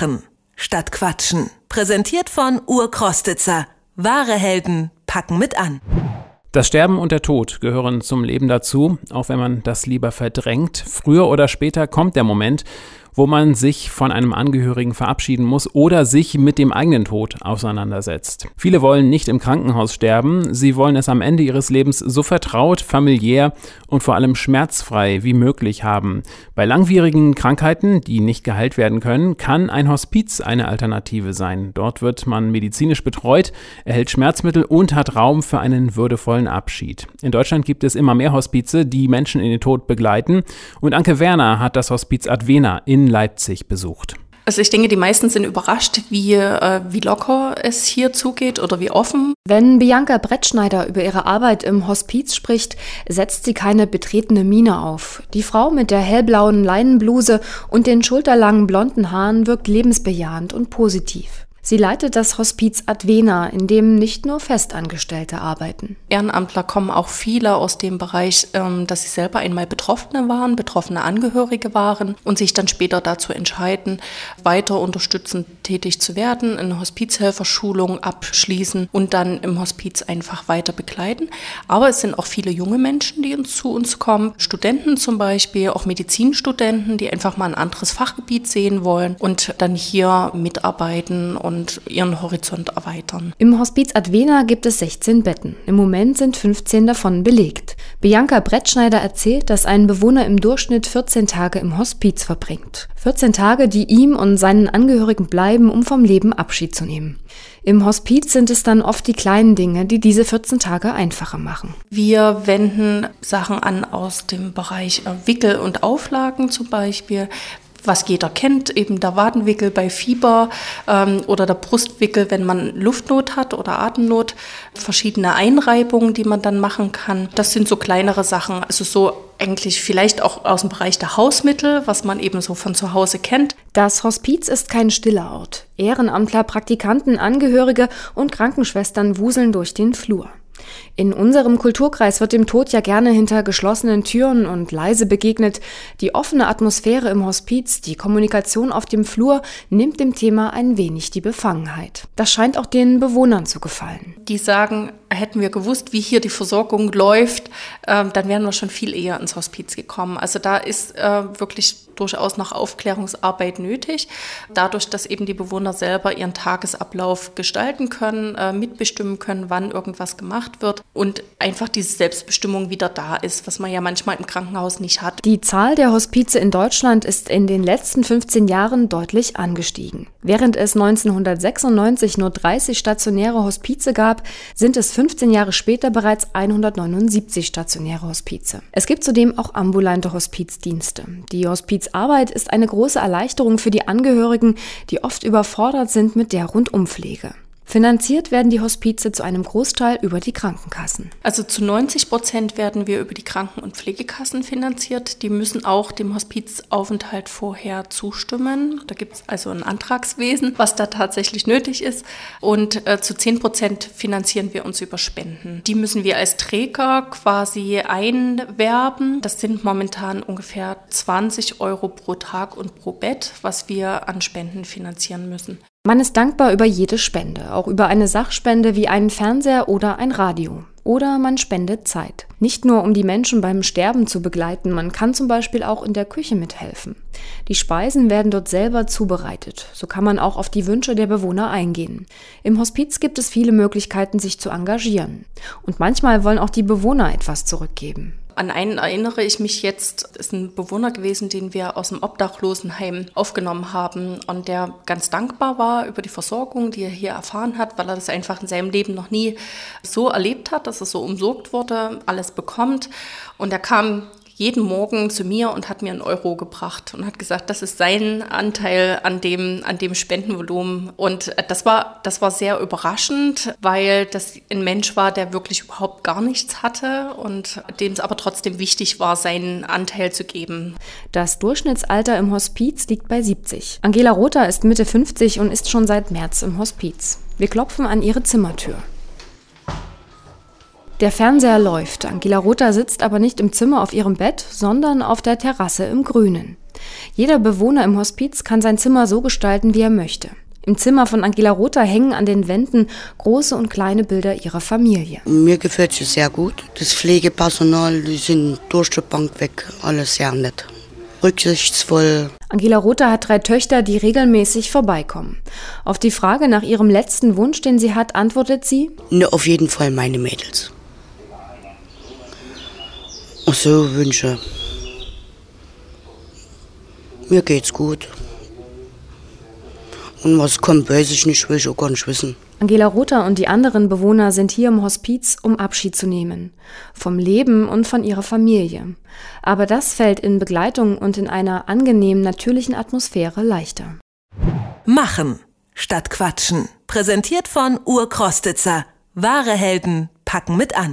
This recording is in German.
Machen statt Quatschen. Präsentiert von Ur Krostitzer. Wahre Helden packen mit an. Das Sterben und der Tod gehören zum Leben dazu, auch wenn man das lieber verdrängt. Früher oder später kommt der Moment, wo man sich von einem Angehörigen verabschieden muss oder sich mit dem eigenen Tod auseinandersetzt. Viele wollen nicht im Krankenhaus sterben, sie wollen es am Ende ihres Lebens so vertraut, familiär und vor allem schmerzfrei wie möglich haben. Bei langwierigen Krankheiten, die nicht geheilt werden können, kann ein Hospiz eine Alternative sein. Dort wird man medizinisch betreut, erhält Schmerzmittel und hat Raum für einen würdevollen Abschied. In Deutschland gibt es immer mehr Hospize, die Menschen in den Tod begleiten. Und Anke Werner hat das Hospiz Advena in Leipzig besucht. Also ich denke, die meisten sind überrascht, wie locker es hier zugeht oder wie offen. Wenn Bianca Brettschneider über ihre Arbeit im Hospiz spricht, setzt sie keine betretene Miene auf. Die Frau mit der hellblauen Leinenbluse und den schulterlangen blonden Haaren wirkt lebensbejahend und positiv. Sie leitet das Hospiz Advena, in dem nicht nur Festangestellte arbeiten. Ehrenamtler kommen auch viele aus dem Bereich, dass sie selber einmal Betroffene waren, betroffene Angehörige waren und sich dann später dazu entscheiden, weiter unterstützend tätig zu werden, eine Hospizhelferschulung abschließen und dann im Hospiz einfach weiter begleiten. Aber es sind auch viele junge Menschen, die zu uns kommen, Studenten zum Beispiel, auch Medizinstudenten, die einfach mal ein anderes Fachgebiet sehen wollen und dann hier mitarbeiten und ihren Horizont erweitern. Im Hospiz Advena gibt es 16 Betten. Im Moment sind 15 davon belegt. Bianca Brettschneider erzählt, dass ein Bewohner im Durchschnitt 14 Tage im Hospiz verbringt. 14 Tage, die ihm und seinen Angehörigen bleiben, um vom Leben Abschied zu nehmen. Im Hospiz sind es dann oft die kleinen Dinge, die diese 14 Tage einfacher machen. Wir wenden Sachen an aus dem Bereich Wickel und Auflagen zum Beispiel, was jeder kennt, eben der Wadenwickel bei Fieber oder der Brustwickel, wenn man Luftnot hat oder Atemnot, verschiedene Einreibungen, die man dann machen kann. Das sind so kleinere Sachen, also so eigentlich vielleicht auch aus dem Bereich der Hausmittel, was man eben so von zu Hause kennt. Das Hospiz ist kein stiller Ort. Ehrenamtler, Praktikanten, Angehörige und Krankenschwestern wuseln durch den Flur. In unserem Kulturkreis wird dem Tod ja gerne hinter geschlossenen Türen und leise begegnet. Die offene Atmosphäre im Hospiz, die Kommunikation auf dem Flur nimmt dem Thema ein wenig die Befangenheit. Das scheint auch den Bewohnern zu gefallen. Die sagen, hätten wir gewusst, wie hier die Versorgung läuft, dann wären wir schon viel eher ins Hospiz gekommen. Also da ist wirklich durchaus noch Aufklärungsarbeit nötig. Dadurch, dass eben die Bewohner selber ihren Tagesablauf gestalten können, mitbestimmen können, wann irgendwas gemacht wird und einfach diese Selbstbestimmung wieder da ist, was man ja manchmal im Krankenhaus nicht hat. Die Zahl der Hospize in Deutschland ist in den letzten 15 Jahren deutlich angestiegen. Während es 1996 nur 30 stationäre Hospize gab, sind es 15 Jahre später bereits 179 stationäre Hospize. Es gibt zudem auch ambulante Hospizdienste. Die Hospizarbeit ist eine große Erleichterung für die Angehörigen, die oft überfordert sind mit der Rundumpflege. Finanziert werden die Hospize zu einem Großteil über die Krankenkassen. Also zu 90% werden wir über die Kranken- und Pflegekassen finanziert. Die müssen auch dem Hospizaufenthalt vorher zustimmen. Da gibt es also ein Antragswesen, was da tatsächlich nötig ist. Und zu 10% finanzieren wir uns über Spenden. Die müssen wir als Träger quasi einwerben. Das sind momentan ungefähr 20 Euro pro Tag und pro Bett, was wir an Spenden finanzieren müssen. Man ist dankbar über jede Spende, auch über eine Sachspende wie einen Fernseher oder ein Radio. Oder man spendet Zeit. Nicht nur, um die Menschen beim Sterben zu begleiten, man kann zum Beispiel auch in der Küche mithelfen. Die Speisen werden dort selber zubereitet. So kann man auch auf die Wünsche der Bewohner eingehen. Im Hospiz gibt es viele Möglichkeiten, sich zu engagieren. Und manchmal wollen auch die Bewohner etwas zurückgeben. An einen erinnere ich mich jetzt, ist ein Bewohner gewesen, den wir aus dem Obdachlosenheim aufgenommen haben und der ganz dankbar war über die Versorgung, die er hier erfahren hat, weil er das einfach in seinem Leben noch nie so erlebt hat, dass er so umsorgt wurde, alles bekommt. Und er kam jeden Morgen zu mir und hat mir einen Euro gebracht und hat gesagt, das ist sein Anteil an dem Spendenvolumen. Und das war sehr überraschend, weil das ein Mensch war, der wirklich überhaupt gar nichts hatte und dem es aber trotzdem wichtig war, seinen Anteil zu geben. Das Durchschnittsalter im Hospiz liegt bei 70. Angela Rother ist Mitte 50 und ist schon seit März im Hospiz. Wir klopfen an ihre Zimmertür. Der Fernseher läuft, Angela Rother sitzt aber nicht im Zimmer auf ihrem Bett, sondern auf der Terrasse im Grünen. Jeder Bewohner im Hospiz kann sein Zimmer so gestalten, wie er möchte. Im Zimmer von Angela Rother hängen an den Wänden große und kleine Bilder ihrer Familie. Mir gefällt es sehr gut. Das Pflegepersonal, die sind durch die Bank weg, alles sehr nett, rücksichtsvoll. Angela Rother hat 3 Töchter, die regelmäßig vorbeikommen. Auf die Frage nach ihrem letzten Wunsch, den sie hat, antwortet sie: Ne, auf jeden Fall meine Mädels. Ach so, Wünsche. Mir geht's gut. Und was kommt, weiß ich nicht, will ich auch gar nicht wissen. Angela Rother und die anderen Bewohner sind hier im Hospiz, um Abschied zu nehmen. Vom Leben und von ihrer Familie. Aber das fällt in Begleitung und in einer angenehmen, natürlichen Atmosphäre leichter. Machen statt Quatschen. Präsentiert von Ur Krostitzer. Wahre Helden packen mit an.